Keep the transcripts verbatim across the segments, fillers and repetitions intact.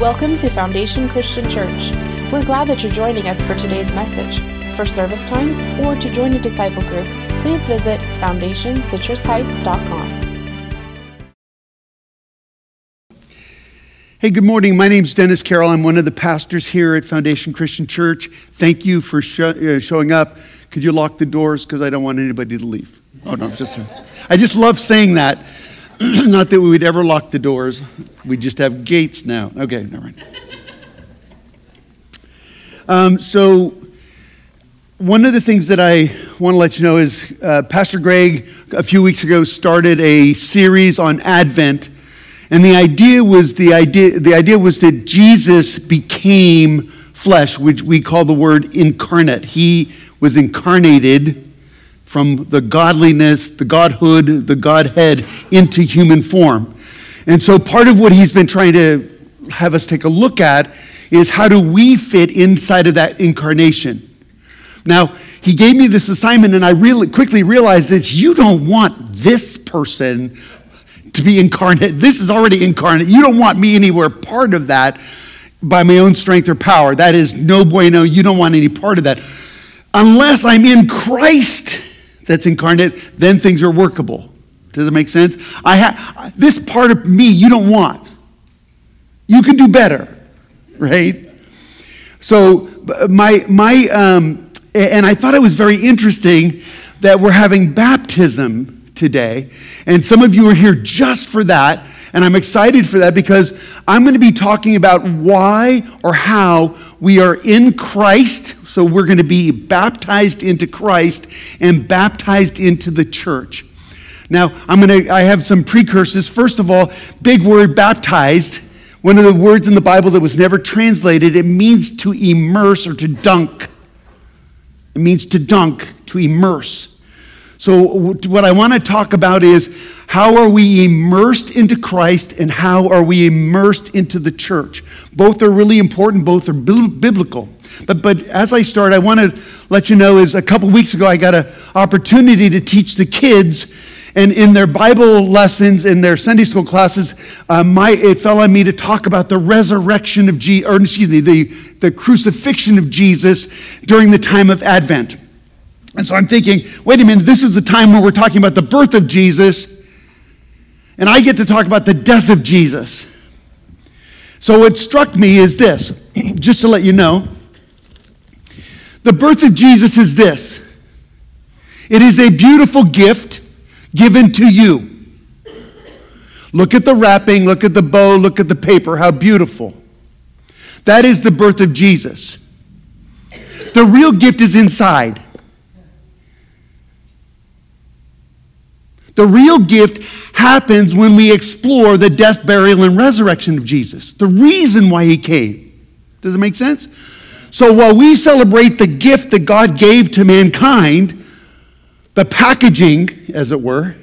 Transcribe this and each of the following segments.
Welcome to Foundation Christian Church. We're glad that you're joining us for today's message. For service times or to join a disciple group, please visit foundation citrus heights dot com. Hey, good morning. My name's Dennis Carroll. I'm one of the pastors here at Foundation Christian Church. Thank you for show, uh, showing up. Could you lock the doors because I don't want anybody to leave? Oh, no, just I just love saying that. Not that we would ever lock the doors. We just have gates now. Okay, never mind. Um, so one of the things that I want to let you know is uh, Pastor Greg, a few weeks ago, started a series on Advent. And the idea was the idea the idea was that Jesus became flesh, which we call the word incarnate. He was incarnated from the godliness, the godhood, the godhead into human form. And so part of what he's been trying to have us take a look at is how do we fit inside of that incarnation? Now, he gave me this assignment and I really quickly realized this: you don't want this person to be incarnate. This is already incarnate. You don't want me anywhere part of that by my own strength or power. That is no bueno. You don't want any part of that. Unless I'm in Christ that's incarnate, then things are workable. Does that make sense? I ha- This part of me you don't want. You can do better, right? So my, my um, and I thought it was very interesting that we're having baptism today. And some of you are here just for that. And I'm excited for that because I'm going to be talking about why or how we are in Christ. So we're going to be baptized into Christ and baptized into the church. Now, I'm going to, I have some precursors. First of all, big word, baptized. One of the words in the Bible that was never translated, it means to immerse or to dunk. It means to dunk, to immerse. So what I want to talk about is how are we immersed into Christ and how are we immersed into the church? Both are really important. Both are biblical. But but as I start, I want to let you know is a couple weeks ago, I got an opportunity to teach the kids. And in their Bible lessons, in their Sunday school classes, uh, my, it fell on me to talk about the resurrection of Jesus, or excuse me, the, the crucifixion of Jesus during the time of Advent. And so I'm thinking, wait a minute, this is the time where we're talking about the birth of Jesus, and I get to talk about the death of Jesus. So what struck me is this, just to let you know, the birth of Jesus is this. It is a beautiful gift given to you. Look at the wrapping, look at the bow, look at the paper, how beautiful. That is the birth of Jesus. The real gift is inside. The real gift happens when we explore the death, burial, and resurrection of Jesus. The reason why he came. Does it make sense? So while we celebrate the gift that God gave to mankind, the packaging, as it were,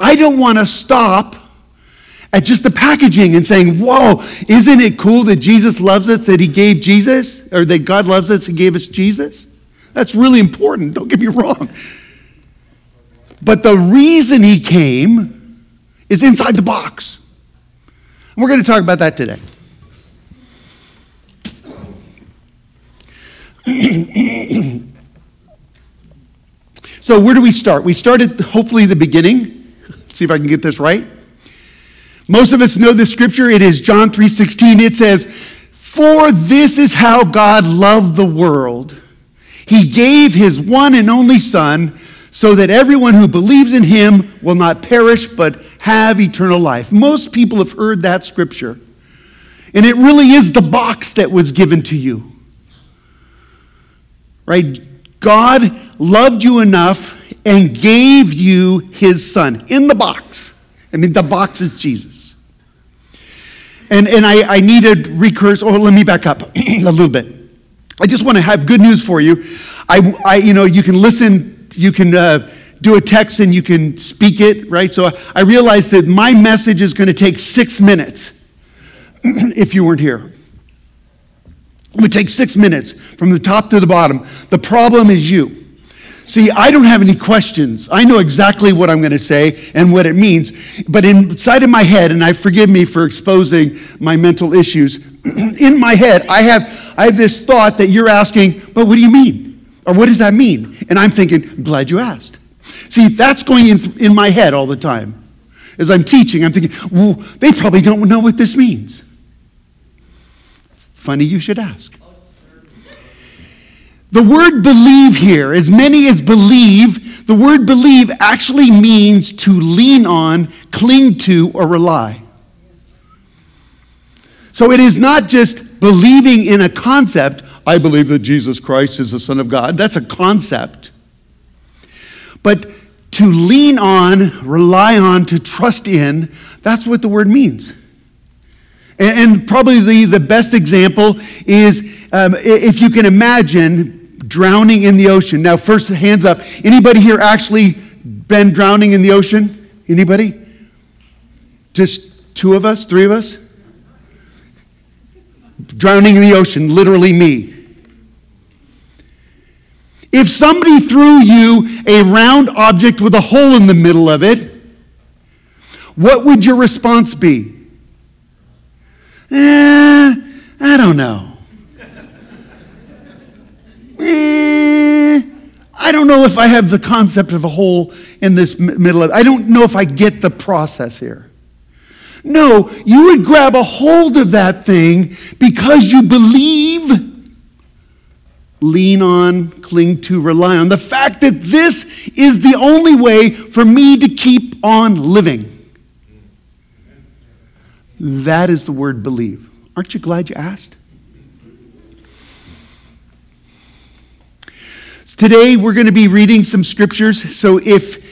I don't want to stop at just the packaging and saying, whoa, isn't it cool that Jesus loves us, that he gave Jesus, or that God loves us and gave us Jesus? That's really important. Don't get me wrong. But the reason he came is inside the box. And we're going to talk about that today. So where do we start? We start at hopefully the beginning. Let's see if I can get this right. Most of us know this scripture. It is John three sixteen. It says, "For this is how God loved the world. He gave his one and only Son, so that everyone who believes in him will not perish, but have eternal life." Most people have heard that scripture. And it really is the box that was given to you. Right? God loved you enough and gave you his Son in the box. I mean, the box is Jesus. And, and I, I need to recurse, or oh, let me back up a little bit. I just want to have good news for you. I, I you know, you can listen. You can uh, do a text and you can speak it, right? So I, I realized that my message is going to take six minutes if you weren't here. It would take six minutes from the top to the bottom. The problem is you. See, I don't have any questions. I know exactly what I'm going to say and what it means. But inside of my head, and I forgive me for exposing my mental issues, in my head, I have I have this thought that you're asking, but what do you mean? Or what does that mean? And I'm thinking, I'm glad you asked. See, that's going in, in my head all the time. As I'm teaching, I'm thinking, well, they probably don't know what this means. Funny you should ask. The word believe here, as many as believe, the word believe actually means to lean on, cling to, or rely. So it is not just believing in a concept. I believe that Jesus Christ is the Son of God. That's a concept. But to lean on, rely on, to trust in, that's what the word means. And probably the best example is um, if you can imagine drowning in the ocean. Now, first, hands up. Anybody here actually been drowning in the ocean? Anybody? Just two of us? Three of us? Drowning in the ocean, literally me. If somebody threw you a round object with a hole in the middle of it, what would your response be? Eh, I don't know. eh, I don't know if I have the concept of a hole in this middle of it. I don't know if I get the process here. No, you would grab a hold of that thing because you believe, lean on, cling to, rely on. The fact that this is the only way for me to keep on living. That is the word believe. Aren't you glad you asked? Today we're going to be reading some scriptures. So if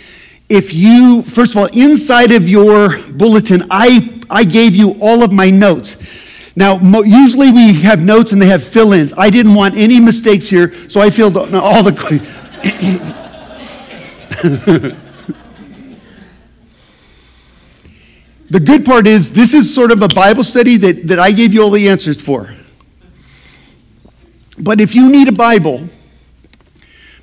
if you, first of all, inside of your bulletin, I, I gave you all of my notes. Now, mo- usually we have notes and they have fill-ins. I didn't want any mistakes here, so I filled all the... The good part is this is sort of a Bible study that, that I gave you all the answers for. But if you need a Bible,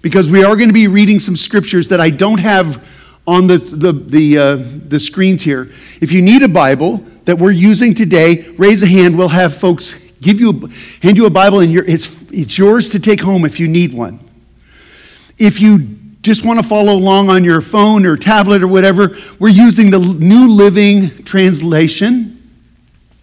because we are going to be reading some scriptures that I don't have on the, the, the, uh, the screens here. If you need a Bible that we're using today, raise a hand. We'll have folks give you hand you a Bible, and you're, it's, it's yours to take home if you need one. If you just want to follow along on your phone or tablet or whatever, we're using the New Living Translation.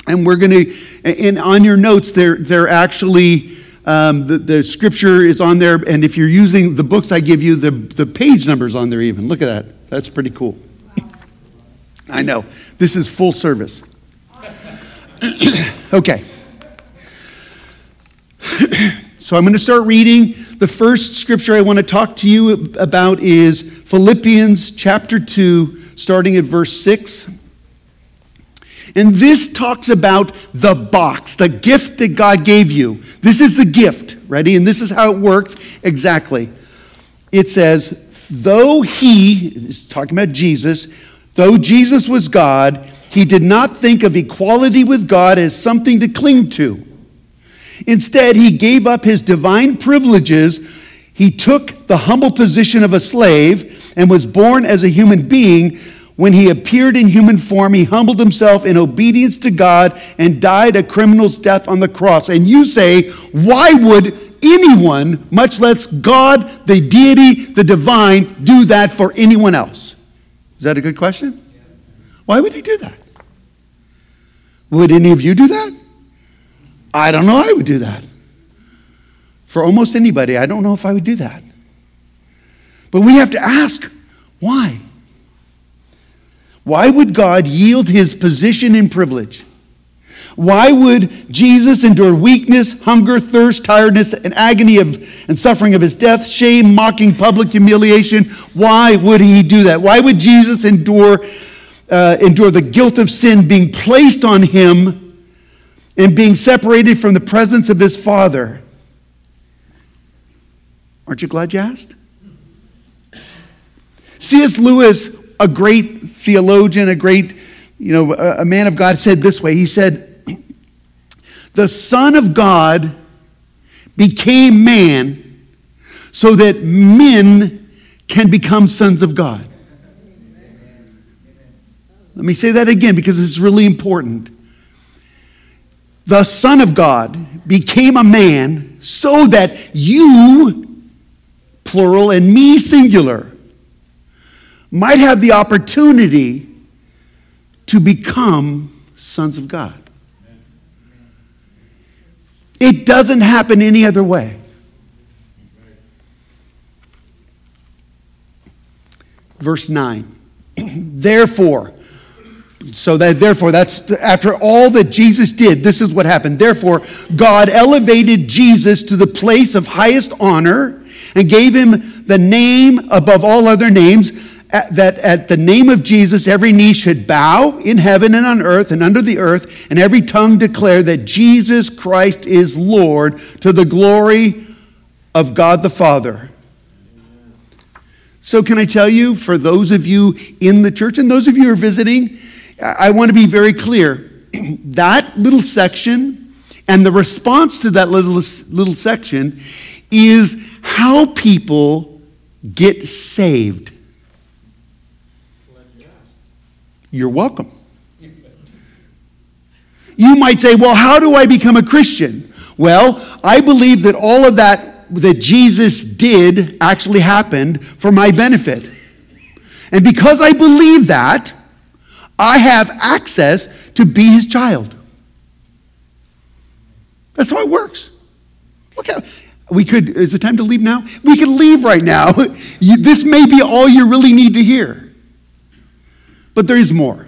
And we're going to, and on your notes, they're, they're actually, um, the, the scripture is on there. And if you're using the books I give you, the, the page number's on there even. Look at that. That's pretty cool. Wow. I know. This is full service. Okay. So I'm going to start reading. The first scripture I want to talk to you about is Philippians chapter two, starting at verse six. And this talks about the box, the gift that God gave you. This is the gift, ready? And this is how it works exactly. It says, though he, it's talking about Jesus, though Jesus was God, he did not think of equality with God as something to cling to. Instead, he gave up his divine privileges. He took the humble position of a slave and was born as a human being. When he appeared in human form, he humbled himself in obedience to God and died a criminal's death on the cross. And you say, why would anyone, much less God, the deity, the divine, do that for anyone else? Is that a good question? Why would he do that? Would any of you do that? I don't know I would do that. For almost anybody, I don't know if I would do that. But we have to ask, why? Why would God yield his position and privilege? Why would Jesus endure weakness, hunger, thirst, tiredness, and agony of and suffering of his death, shame, mocking, public humiliation? Why would he do that? Why would Jesus endure, uh, endure the guilt of sin being placed on him and being separated from the presence of his Father? Aren't you glad you asked? C S Lewis, a great theologian, a great, you know, a man of God, said this way. He said, the Son of God became man so that men can become sons of God. Let me say that again because it's really important. The Son of God became a man so that you, plural, and me, singular, might have the opportunity to become sons of God. It doesn't happen any other way. Verse nine. Therefore, so that therefore, that's after all that Jesus did, this is what happened. Therefore, God elevated Jesus to the place of highest honor and gave him the name above all other names, that at the name of Jesus every knee should bow in heaven and on earth and under the earth, and every tongue declare that Jesus Christ is Lord, to the glory of God the Father. So can I tell you, for those of you in the church and those of you who are visiting, I want to be very clear. That little section and the response to that little, little section is how people get saved. You're welcome. You might say, well, how do I become a Christian? Well, I believe that all of that that Jesus did actually happened for my benefit. And because I believe that, I have access to be his child. That's how it works. Look at we could, is it time to leave now? We could leave right now. You, this may be all you really need to hear. But there is more.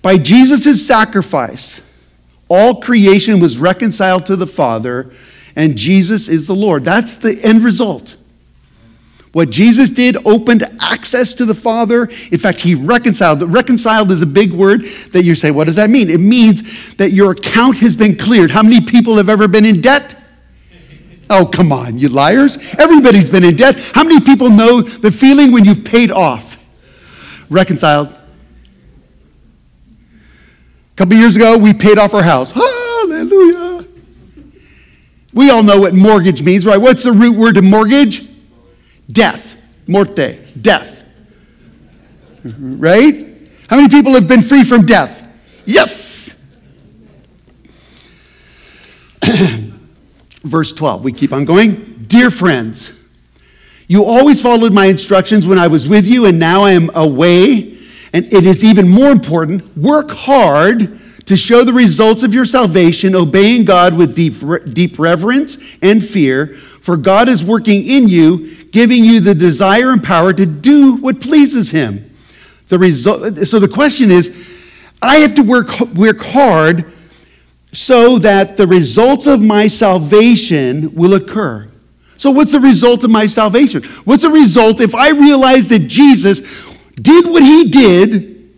By Jesus' sacrifice, all creation was reconciled to the Father, and Jesus is the Lord. That's the end result. What Jesus did opened access to the Father. In fact, he reconciled. Reconciled is a big word that you say, what does that mean? It means that your account has been cleared. How many people have ever been in debt? Oh, come on, you liars. Everybody's been in debt. How many people know the feeling when you've paid off? Reconciled. A couple years ago, we paid off our house. Hallelujah. We all know what mortgage means, right? What's the root word to mortgage? Death. Morte. Death. Right? How many people have been free from death? Yes. Verse twelve. We keep on going. Dear friends, you always followed my instructions when I was with you, and now I am away. And it is even more important, work hard to show the results of your salvation, obeying God with deep, deep reverence and fear, for God is working in you, giving you the desire and power to do what pleases him. The result, so the question is, I have to work, work hard so that the results of my salvation will occur. So what's the result of my salvation? What's the result if I realize that Jesus did what he did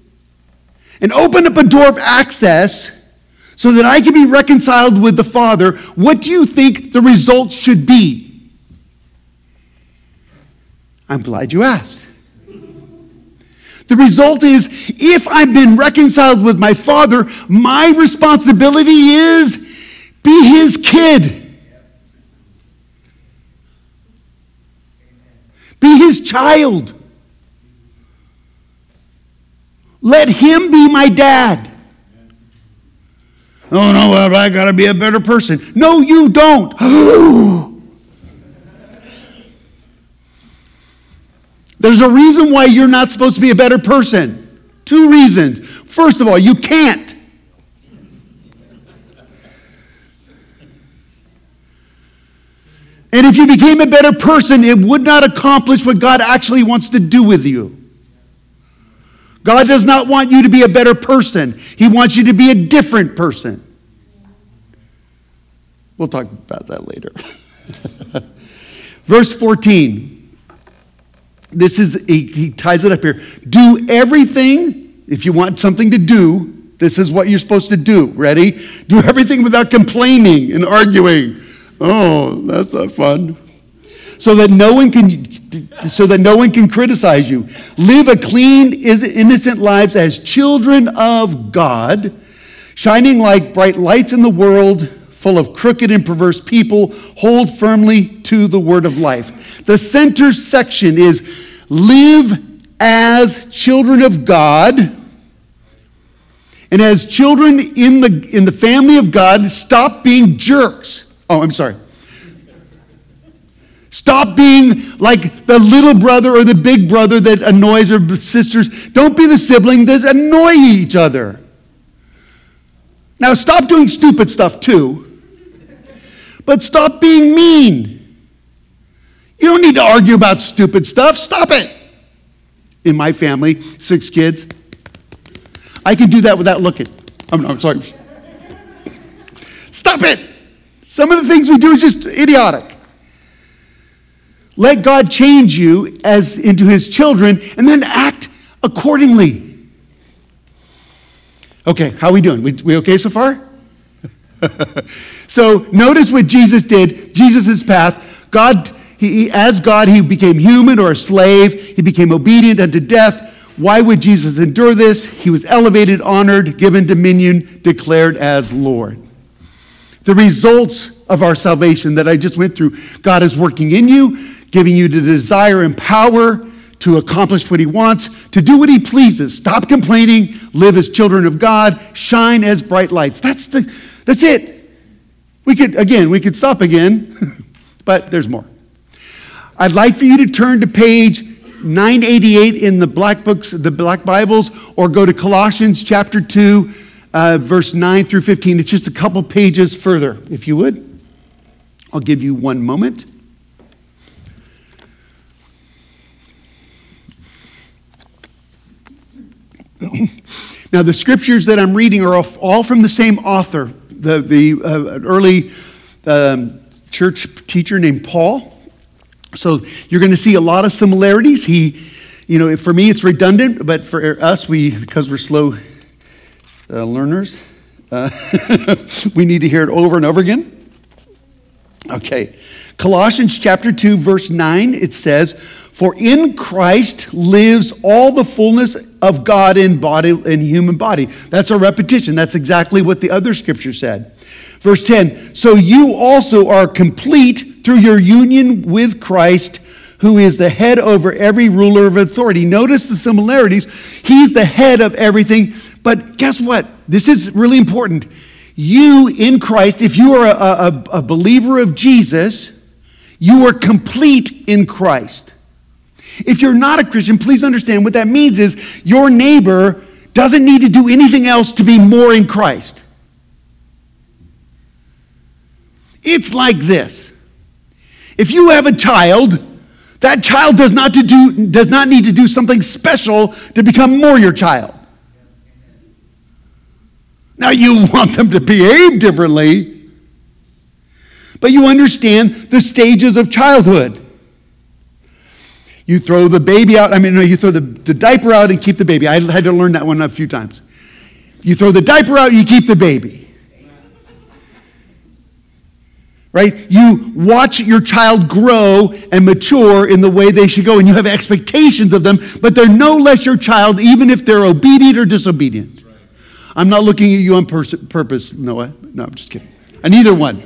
and opened up a door of access so that I can be reconciled with the Father? What do you think the result should be? I'm glad you asked. The result is, if I've been reconciled with my Father, my responsibility is be his kid. Be his child. Let him be my dad. Oh, no, well, I got to be a better person. No, you don't. There's a reason why you're not supposed to be a better person. Two reasons. First of all, you can't. And if you became a better person, it would not accomplish what God actually wants to do with you. God does not want you to be a better person. He wants you to be a different person. We'll talk about that later. Verse fourteen. This is, he, he ties it up here. Do everything, if you want something to do, this is what you're supposed to do. Ready? Do everything without complaining and arguing. Oh, that's not fun. So that no one can so that no one can criticize you. Live a clean, innocent lives as children of God, shining like bright lights in the world full of crooked and perverse people. Hold firmly to the word of life. The center section is live as children of God. And as children in the in the family of God, stop being jerks. Oh, I'm sorry. Stop being like the little brother or the big brother that annoys our sisters. Don't be the sibling that annoys each other. Now, stop doing stupid stuff too. But stop being mean. You don't need to argue about stupid stuff. Stop it. In my family, six kids. I can do that without looking. I'm, I'm sorry. Stop it. Some of the things we do is just idiotic. Let God change you as into his children and then act accordingly. Okay, how are we doing? We, we okay so far? So notice what Jesus did, Jesus' path. God, he, as God, he became human or a slave. He became obedient unto death. Why would Jesus endure this? He was elevated, honored, given dominion, declared as Lord. The results of our salvation that I just went through, God is working in you, giving you the desire and power to accomplish what he wants, to do what he pleases. Stop complaining, live as children of God, shine as bright lights. That's the, that's it. We could, again, we could stop again, but there's more. I'd like for you to turn to page nine eighty-eight in the black books, the black Bibles, or go to Colossians chapter two, uh, verse nine through fifteen. It's just a couple pages further, if you would. I'll give you one moment. Now, the scriptures that I'm reading are all from the same author, the, the uh, early um, church teacher named Paul. So you're going to see a lot of similarities. He, you know, for me it's redundant, but for us, we because we're slow uh, learners, uh, we need to hear it over and over again. Okay, Colossians chapter two, verse nine, it says, "For in Christ lives all the fullness of God in body in human body." That's a repetition. That's exactly what the other scripture said. Verse ten, "So you also are complete through your union with Christ, who is the head over every ruler of authority." Notice the similarities. He's the head of everything. But guess what? This is really important. You in Christ, if you are a, a, a believer of Jesus, you are complete in Christ. If you're not a Christian, please understand what that means is your neighbor doesn't need to do anything else to be more in Christ. It's like this. If you have a child, that child does not, to do, does not need to do something special to become more your child. Now, you want them to behave differently, but you understand the stages of childhood. You throw the baby out. I mean, no, you throw the, the diaper out and keep the baby. I had to learn that one a few times. You throw the diaper out, you keep the baby. Right? You watch your child grow and mature in the way they should go, and you have expectations of them, but they're no less your child, even if they're obedient or disobedient. Right. I'm not looking at you on pers- purpose, Noah. No, I'm just kidding. And either one.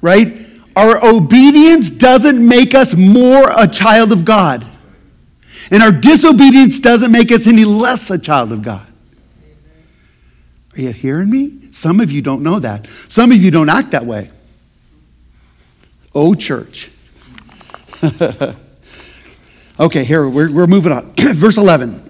Right? Our obedience doesn't make us more a child of God, and our disobedience doesn't make us any less a child of God. Are you hearing me? Some of you don't know that. Some of you don't act that way. Oh, church. Okay, here, we're, we're moving on. Verse eleven.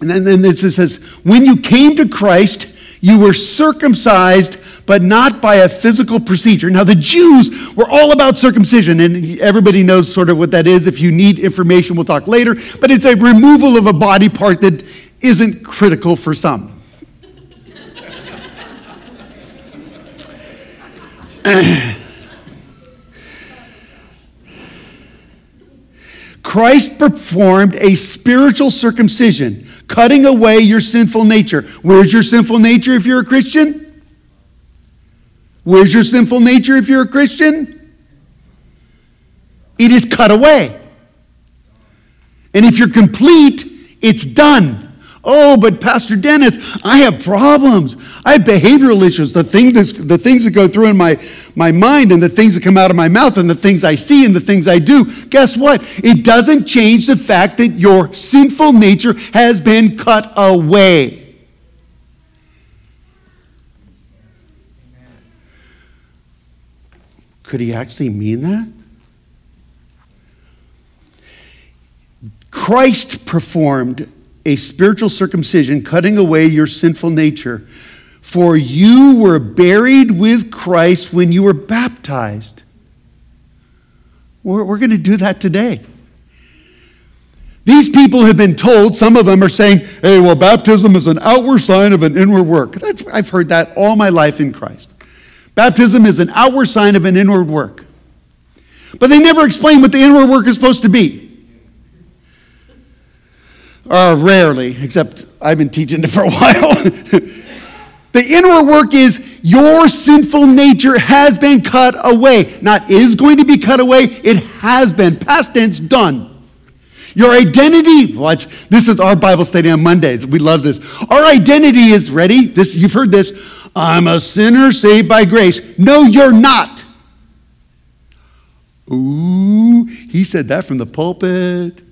And then, then this, it says, "When you came to Christ, you were circumcised, but not by a physical procedure." Now, the Jews were all about circumcision, and everybody knows sort of what that is. If you need information, we'll talk later. But it's a removal of a body part that isn't critical for some. Christ performed a spiritual circumcision, cutting away your sinful nature. Where's your sinful nature if you're a Christian? Where's your sinful nature if you're a Christian? It is cut away. And if you're complete, it's done. Oh, but Pastor Dennis, I have problems. I have behavioral issues. The thing that's, the things that go through in my, my mind and the things that come out of my mouth and the things I see and the things I do, guess what? It doesn't change the fact that your sinful nature has been cut away. Could he actually mean that? Christ performed a spiritual circumcision, cutting away your sinful nature. For you were buried with Christ when you were baptized. We're, we're going to do that today. These people have been told, some of them are saying, hey, well, baptism is an outward sign of an inward work. That's, I've heard that all my life in Christ. Baptism is an outward sign of an inward work. But they never explain what the inward work is supposed to be. Or rarely, except I've been teaching it for a while. The inward work is your sinful nature has been cut away. Not is going to be cut away, it has been. Past tense, done. Your identity, watch, this is our Bible study on Mondays. We love this. Our identity is, ready? This, you've heard this. I'm a sinner saved by grace. No, you're not. Ooh, he said that from the pulpit.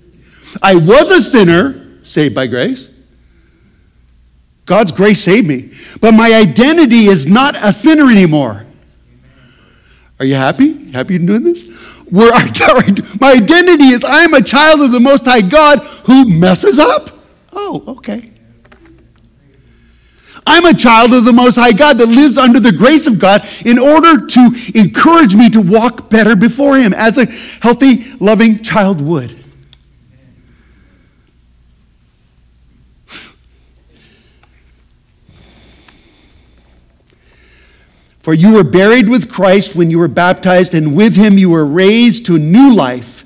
I was a sinner saved by grace. God's grace saved me. But my identity is not a sinner anymore. Are you happy? Happy you're doing this? We're, my identity is I'm a child of the Most High God who messes up. Oh, okay. I'm a child of the Most High God that lives under the grace of God in order to encourage me to walk better before Him as a healthy, loving child would. For you were buried with Christ when you were baptized, and with Him you were raised to a new life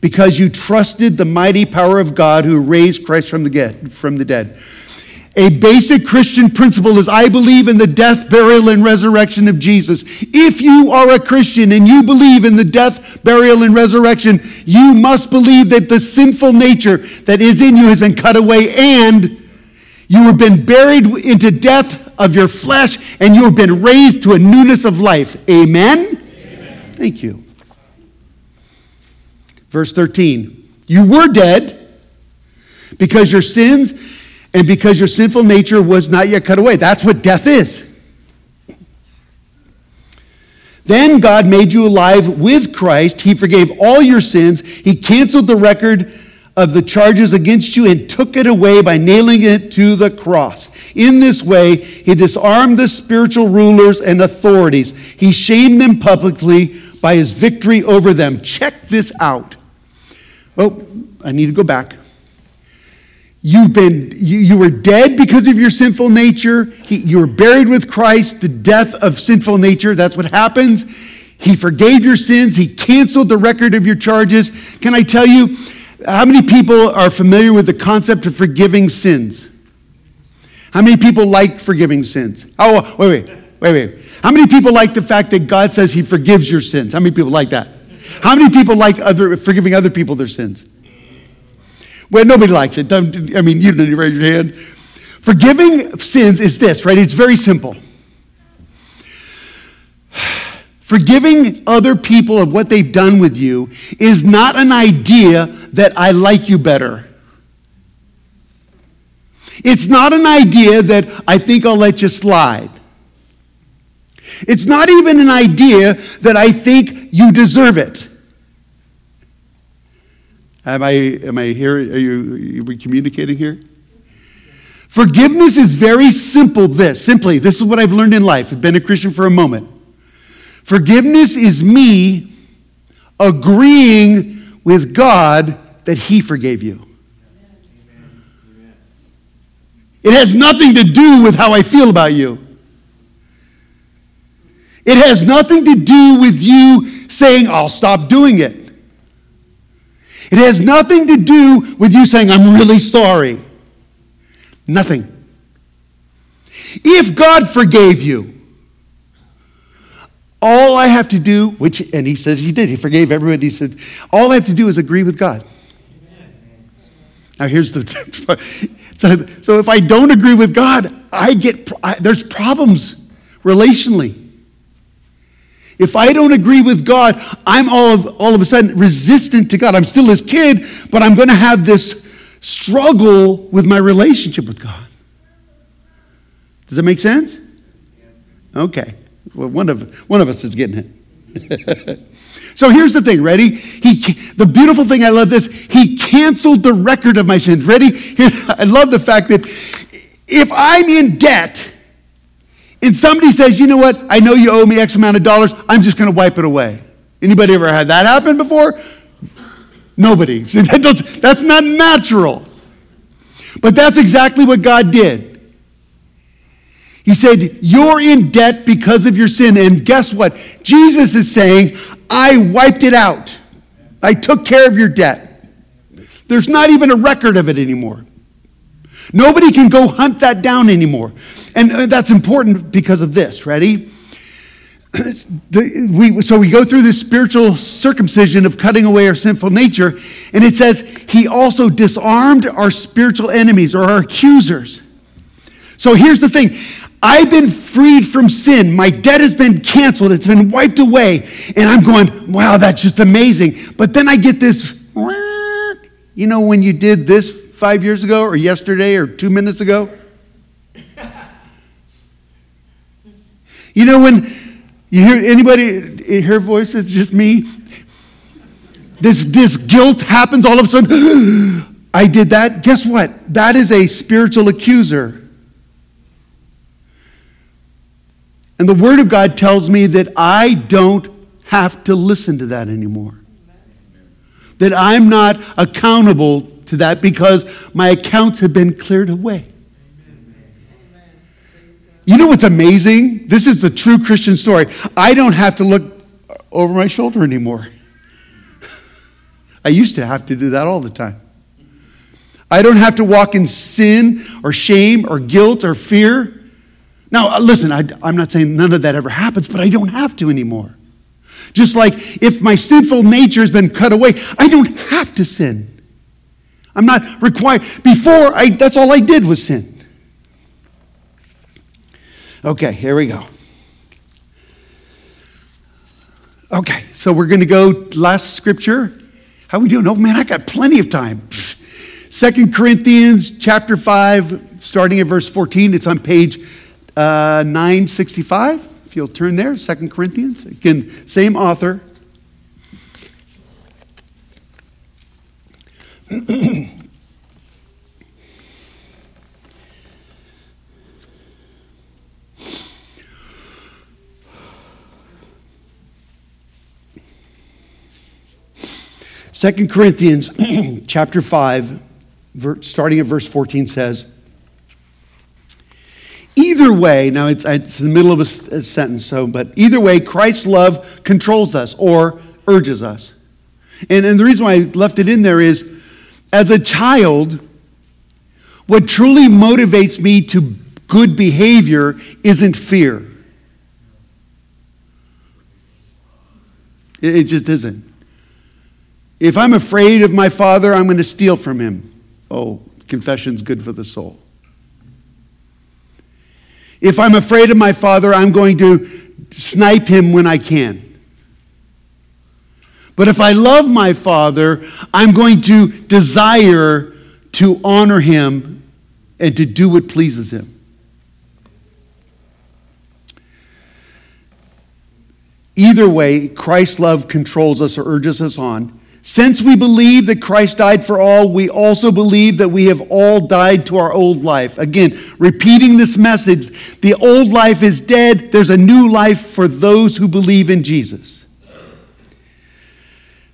because you trusted the mighty power of God who raised Christ from the dead. A basic Christian principle is I believe in the death, burial, and resurrection of Jesus. If you are a Christian and you believe in the death, burial, and resurrection, you must believe that the sinful nature that is in you has been cut away and you have been buried into death of your flesh and you have been raised to a newness of life. Amen? Amen. Thank you. Verse thirteen, you were dead because your sins... and because your sinful nature was not yet cut away. That's what death is. Then God made you alive with Christ. He forgave all your sins. He canceled the record of the charges against you and took it away by nailing it to the cross. In this way, He disarmed the spiritual rulers and authorities. He shamed them publicly by His victory over them. Check this out. Oh, I need to go back. You've been, you, you were dead because of your sinful nature. He, you were buried with Christ, the death of sinful nature. That's what happens. He forgave your sins. He canceled the record of your charges. Can I tell you, how many people are familiar with the concept of forgiving sins? How many people like forgiving sins? Oh, wait, wait, wait, wait. How many people like the fact that God says He forgives your sins? How many people like that? How many people like other forgiving other people their sins? Well, nobody likes it. I mean, you didn't raise your hand. Forgiving sins is this, right? It's very simple. Forgiving other people of what they've done with you is not an idea that I like you better. It's not an idea that I think I'll let you slide. It's not even an idea that I think you deserve it. Am I, am I here? Are you, are we communicating here? Forgiveness is very simple, this. Simply, this is what I've learned in life. I've been a Christian for a moment. Forgiveness is me agreeing with God that He forgave you. It has nothing to do with how I feel about you. It has nothing to do with you saying, I'll stop doing it. It has nothing to do with you saying, I'm really sorry. Nothing. If God forgave you, all I have to do, which, and He says He did, He forgave everybody. He said, all I have to do is agree with God. Now here's the, So, so if I don't agree with God, I get I, there's problems relationally. If I don't agree with God, I'm all of, all of a sudden resistant to God. I'm still his kid, but I'm going to have this struggle with my relationship with God. Does that make sense? Okay. Well, one of one of us is getting it. So here's the thing, ready? He, the beautiful thing, I love this, he canceled the record of my sins. Ready? Here, I love the fact that if I'm in debt and somebody says, you know what, I know you owe me X amount of dollars, I'm just going to wipe it away. Anybody ever had that happen before? Nobody. That's not natural. But that's exactly what God did. He said, you're in debt because of your sin. And guess what? Jesus is saying, I wiped it out. I took care of your debt. There's not even a record of it anymore. Nobody can go hunt that down anymore. And that's important because of this. Ready? So we go through this spiritual circumcision of cutting away our sinful nature. And it says, he also disarmed our spiritual enemies or our accusers. So here's the thing. I've been freed from sin. My debt has been canceled. It's been wiped away. And I'm going, wow, that's just amazing. But then I get this, you know, when you did this five years ago or yesterday or two minutes ago? You know, when you hear anybody, hear voices, just me, this, this guilt happens all of a sudden. I did that. Guess what? That is a spiritual accuser. And the Word of God tells me that I don't have to listen to that anymore. That I'm not accountable to that because my accounts have been cleared away. You know what's amazing? This is the true Christian story. I don't have to look over my shoulder anymore. I used to have to do that all the time. I don't have to walk in sin or shame or guilt or fear. Now, listen, I, I'm not saying none of that ever happens, but I don't have to anymore. Just like if my sinful nature has been cut away, I don't have to sin. I'm not required. Before, I, that's all I did was sin. Okay, here we go. Okay, so we're going to go last scripture. How we doing? Oh, man, I got plenty of time. Second Corinthians chapter five, starting at verse fourteen. It's on page Uh, nine sixty-five, if you'll turn there, Second Corinthians. Again, same author. Second Corinthians chapter five, starting at verse fourteen says, either way, now it's, it's in the middle of a, a sentence, so but either way, Christ's love controls us or urges us. And, and the reason why I left it in there is, as a child, what truly motivates me to good behavior isn't fear. It, it just isn't. If I'm afraid of my father, I'm going to steal from him. Oh, confession's good for the soul. If I'm afraid of my father, I'm going to snipe him when I can. But if I love my father, I'm going to desire to honor him and to do what pleases him. Either way, Christ's love controls us or urges us on. Since we believe that Christ died for all, we also believe that we have all died to our old life. Again, repeating this message, the old life is dead. There's a new life for those who believe in Jesus.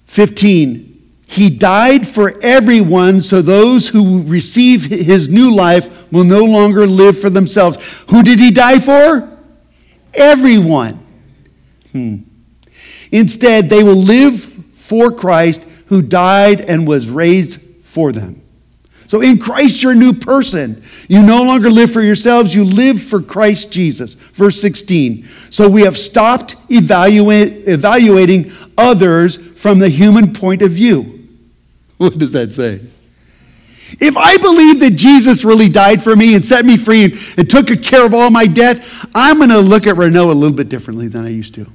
fifteen, he died for everyone, so those who receive his new life will no longer live for themselves. Who did he die for? Everyone. Hmm. Instead, they will live for Christ, who died and was raised for them. So in Christ, you're a new person. You no longer live for yourselves. You live for Christ Jesus. Verse sixteen. So we have stopped evaluate, evaluating others from the human point of view. What does that say? If I believe that Jesus really died for me and set me free and, and took care of all my debt, I'm going to look at Renault a little bit differently than I used to.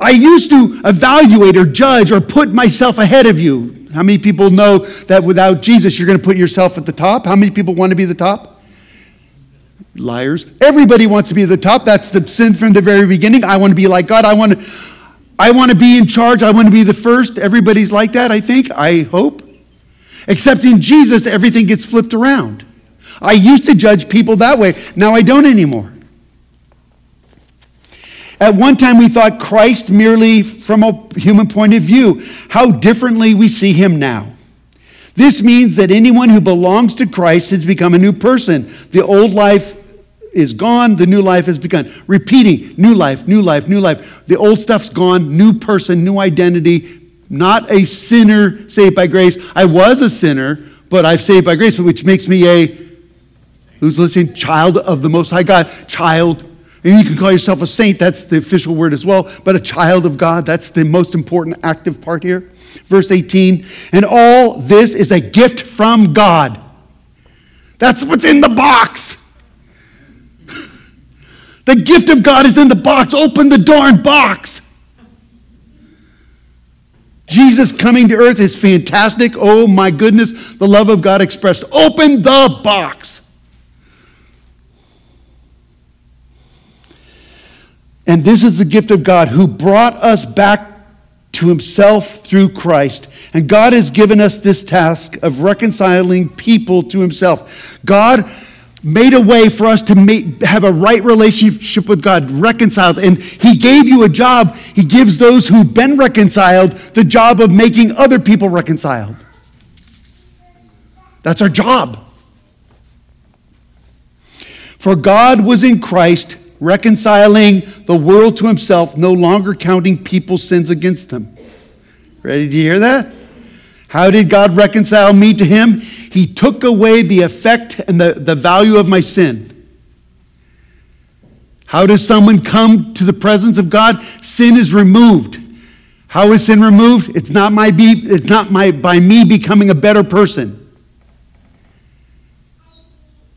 I used to evaluate or judge or put myself ahead of you. How many people know that without Jesus, you're going to put yourself at the top? How many people want to be the top? Liars. Everybody wants to be at the top. That's the sin from the very beginning. I want to be like God. I want to, I want to be in charge. I want to be the first. Everybody's like that, I think. I hope. Except in Jesus, everything gets flipped around. I used to judge people that way. Now I don't anymore. At one time, we thought Christ merely from a human point of view. How differently we see him now. This means that anyone who belongs to Christ has become a new person. The old life is gone. The new life has begun. Repeating, new life, new life, new life. The old stuff's gone. New person, new identity. Not a sinner saved by grace. I was a sinner, but I've saved by grace, which makes me a, who's listening, child of the Most High God. Child. And you can call yourself a saint, that's the official word as well, but a child of God, that's the most important active part here. Verse eighteen, and all this is a gift from God. That's what's in the box. The gift of God is in the box. Open the darn box. Jesus coming to earth is fantastic. Oh my goodness, the love of God expressed. Open the box. And this is the gift of God who brought us back to himself through Christ. And God has given us this task of reconciling people to himself. God made a way for us to make, have a right relationship with God, reconciled. And he gave you a job. He gives those who've been reconciled the job of making other people reconciled. That's our job. For God was in Christ, reconciling the world to himself, no longer counting people's sins against them. Ready to hear that? How did God reconcile me to him? He took away the effect and the, the value of my sin. How does someone come to the presence of God? Sin is removed. How is sin removed? It's not my be, it's not my by me becoming a better person.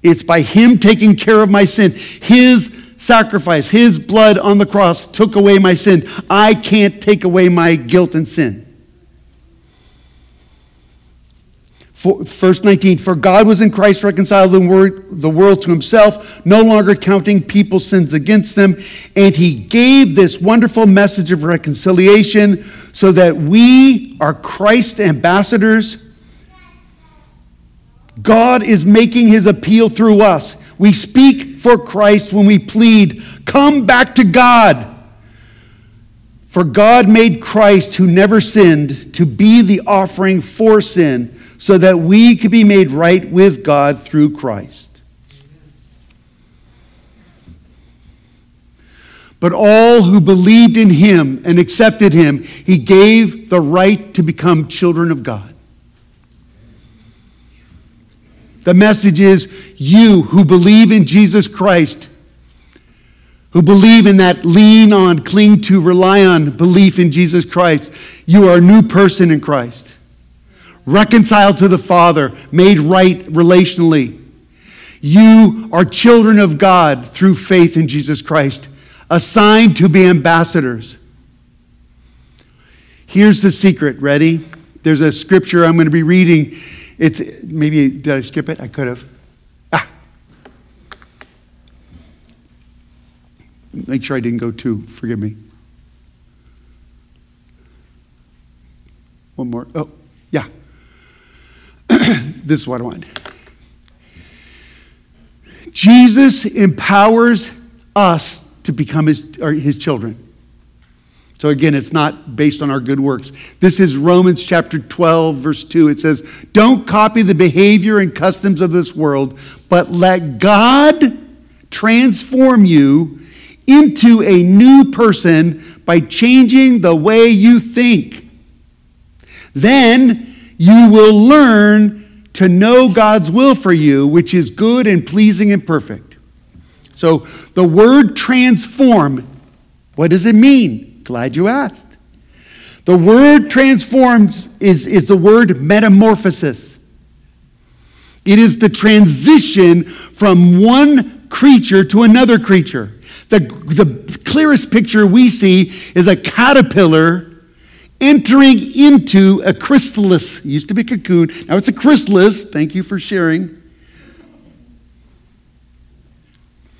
It's by him taking care of my sin. His sacrifice, his blood on the cross took away my sin. I can't take away my guilt and sin. For, verse nineteen, for God was in Christ reconciling the world to himself, no longer counting people's sins against them. And he gave this wonderful message of reconciliation so that we are Christ's ambassadors. God is making his appeal through us. We speak for Christ when we plead, come back to God. For God made Christ, who never sinned, to be the offering for sin so that we could be made right with God through Christ. But all who believed in him and accepted him, he gave the right to become children of God. The message is, you who believe in Jesus Christ, who believe in that lean on, cling to, rely on belief in Jesus Christ, you are a new person in Christ, reconciled to the Father, made right relationally. You are children of God through faith in Jesus Christ, assigned to be ambassadors. Here's the secret, ready? There's a scripture I'm going to be reading. It's maybe, did I skip it? I could have. Ah. Make sure I didn't go too, forgive me. One more. Oh, yeah. This is what I want. Jesus empowers us to become his, or his children. So again, it's not based on our good works. This is Romans chapter twelve, verse two. It says, don't copy the behavior and customs of this world, but let God transform you into a new person by changing the way you think. Then you will learn to know God's will for you, which is good and pleasing and perfect. So the word transform, what does it mean? Glad you asked. The word transforms is, is the word metamorphosis. It is the transition from one creature to another creature. The, the clearest picture we see is a caterpillar entering into a chrysalis. It used to be a cocoon. Now it's a chrysalis. Thank you for sharing.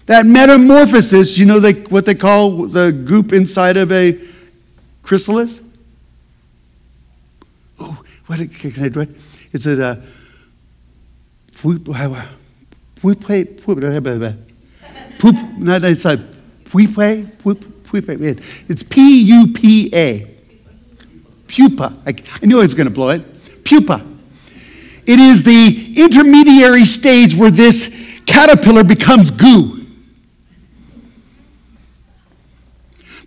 That metamorphosis, you know they, what they call the goop inside of a chrysalis? Oh, what can I do? Is it a... Poop, not inside. It's P U P A. Pupa. I, I knew I was going to blow it. Pupa. It is the intermediary stage where this caterpillar becomes goo.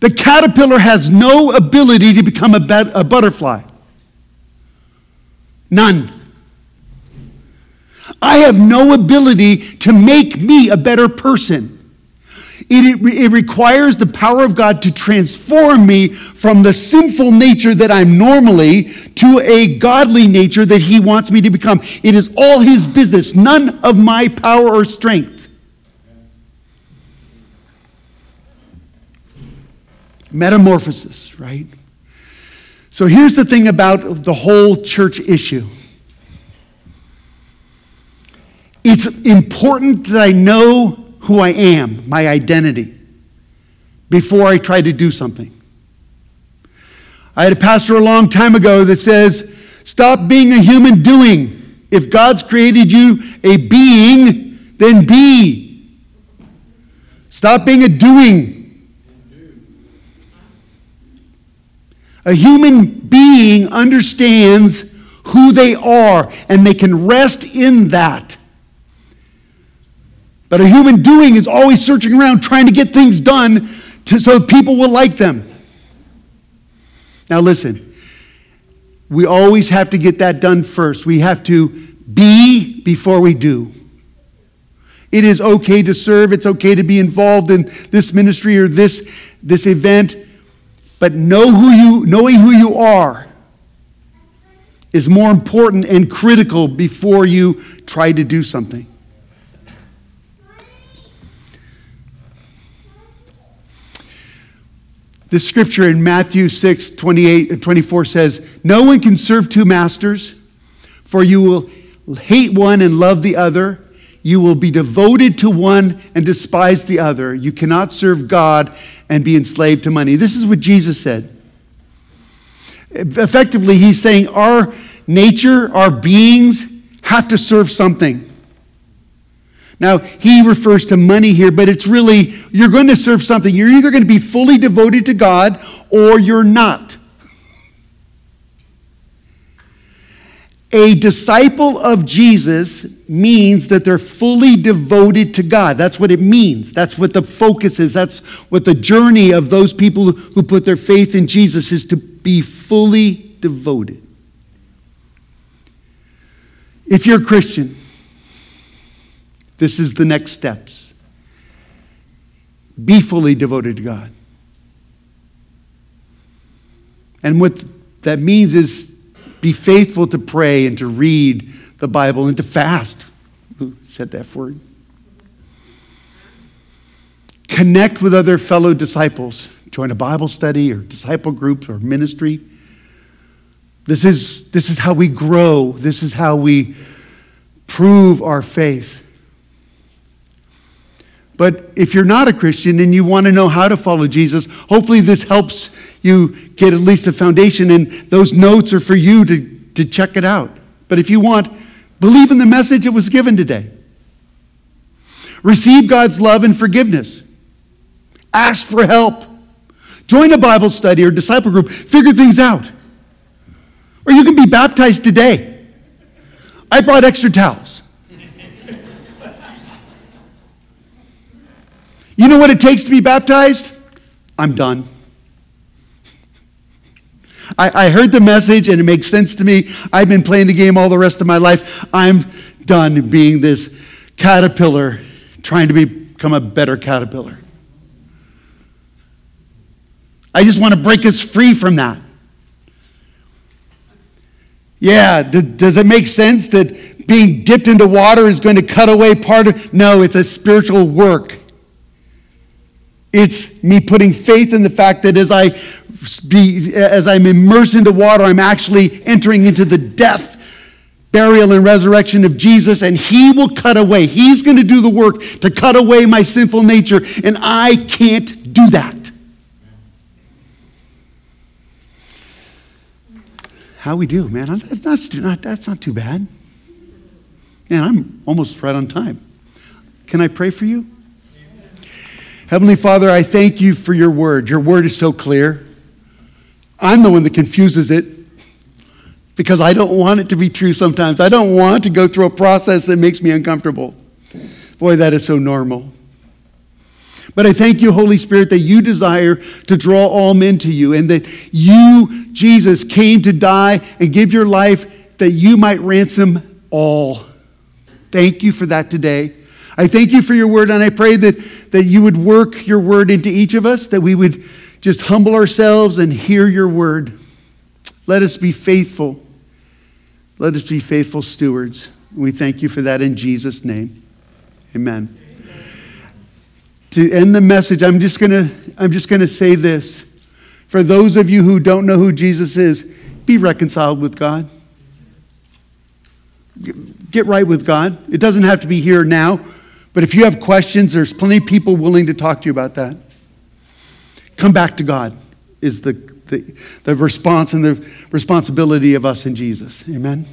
The caterpillar has no ability to become a, bat, a butterfly. None. I have no ability to make me a better person. It, it, it requires the power of God to transform me from the sinful nature that I'm normally to a godly nature that he wants me to become. It is all his business, none of my power or strength. Metamorphosis, right? So here's the thing about the whole church issue. It's important that I know who I am, my identity, before I try to do something. I had a pastor a long time ago that says, stop being a human doing. If God's created you a being, then be. Stop being a doing. A human being understands who they are, and they can rest in that. But a human doing is always searching around trying to get things done to, so people will like them. Now listen, we always have to get that done first. We have to be before we do. It is okay to serve. It's okay to be involved in this ministry or this, this event. But know who you, knowing who you are is more important and critical before you try to do something. The scripture in Matthew six, twenty-eight and twenty-four says, no one can serve two masters, for you will hate one and love the other. You will be devoted to one and despise the other. You cannot serve God and be enslaved to money. This is what Jesus said. Effectively, he's saying our nature, our beings have to serve something. Now, he refers to money here, but it's really, you're going to serve something. You're either going to be fully devoted to God or you're not. A disciple of Jesus means that they're fully devoted to God. That's what it means. That's what the focus is. That's what the journey of those people who put their faith in Jesus is, to be fully devoted. If you're a Christian, this is the next steps. Be fully devoted to God. And what that means is be faithful to pray and to read the Bible and to fast. Who said that word? Connect with other fellow disciples. Join a Bible study or disciple group or ministry. This is, this is how we grow. This is how we prove our faith. But if you're not a Christian and you want to know how to follow Jesus, hopefully this helps you get at least a foundation, and those notes are for you to, to check it out. But if you want, believe in the message that was given today. Receive God's love and forgiveness. Ask for help. Join a Bible study or disciple group. Figure things out. Or you can be baptized today. I brought extra towels. You know what it takes to be baptized? I'm done. I, I heard the message and it makes sense to me. I've been playing the game all the rest of my life. I'm done being this caterpillar, trying to be, become a better caterpillar. I just want to break us free from that. Yeah, th- does it make sense that being dipped into water is going to cut away part of? No, it's a spiritual work. It's me putting faith in the fact that as I be, as I'm immersed into water, I'm actually entering into the death, burial, and resurrection of Jesus, and he will cut away. He's going to do the work to cut away my sinful nature, and I can't do that. How we do, man? That's not, that's not too bad. Man, I'm almost right on time. Can I pray for you? Heavenly Father, I thank you for your word. Your word is so clear. I'm the one that confuses it because I don't want it to be true sometimes. I don't want to go through a process that makes me uncomfortable. Boy, that is so normal. But I thank you, Holy Spirit, that you desire to draw all men to you and that you, Jesus, came to die and give your life that you might ransom all. Thank you for that today. I thank you for your word, and I pray that, that you would work your word into each of us, that we would just humble ourselves and hear your word. Let us be faithful. Let us be faithful stewards. We thank you for that in Jesus' name. Amen. Amen. To end the message, I'm just gonna, I'm just gonna say this. For those of you who don't know who Jesus is, be reconciled with God. Get right with God. It doesn't have to be here now. But if you have questions, there's plenty of people willing to talk to you about that. Come back to God is the, the, the response and the responsibility of us in Jesus. Amen.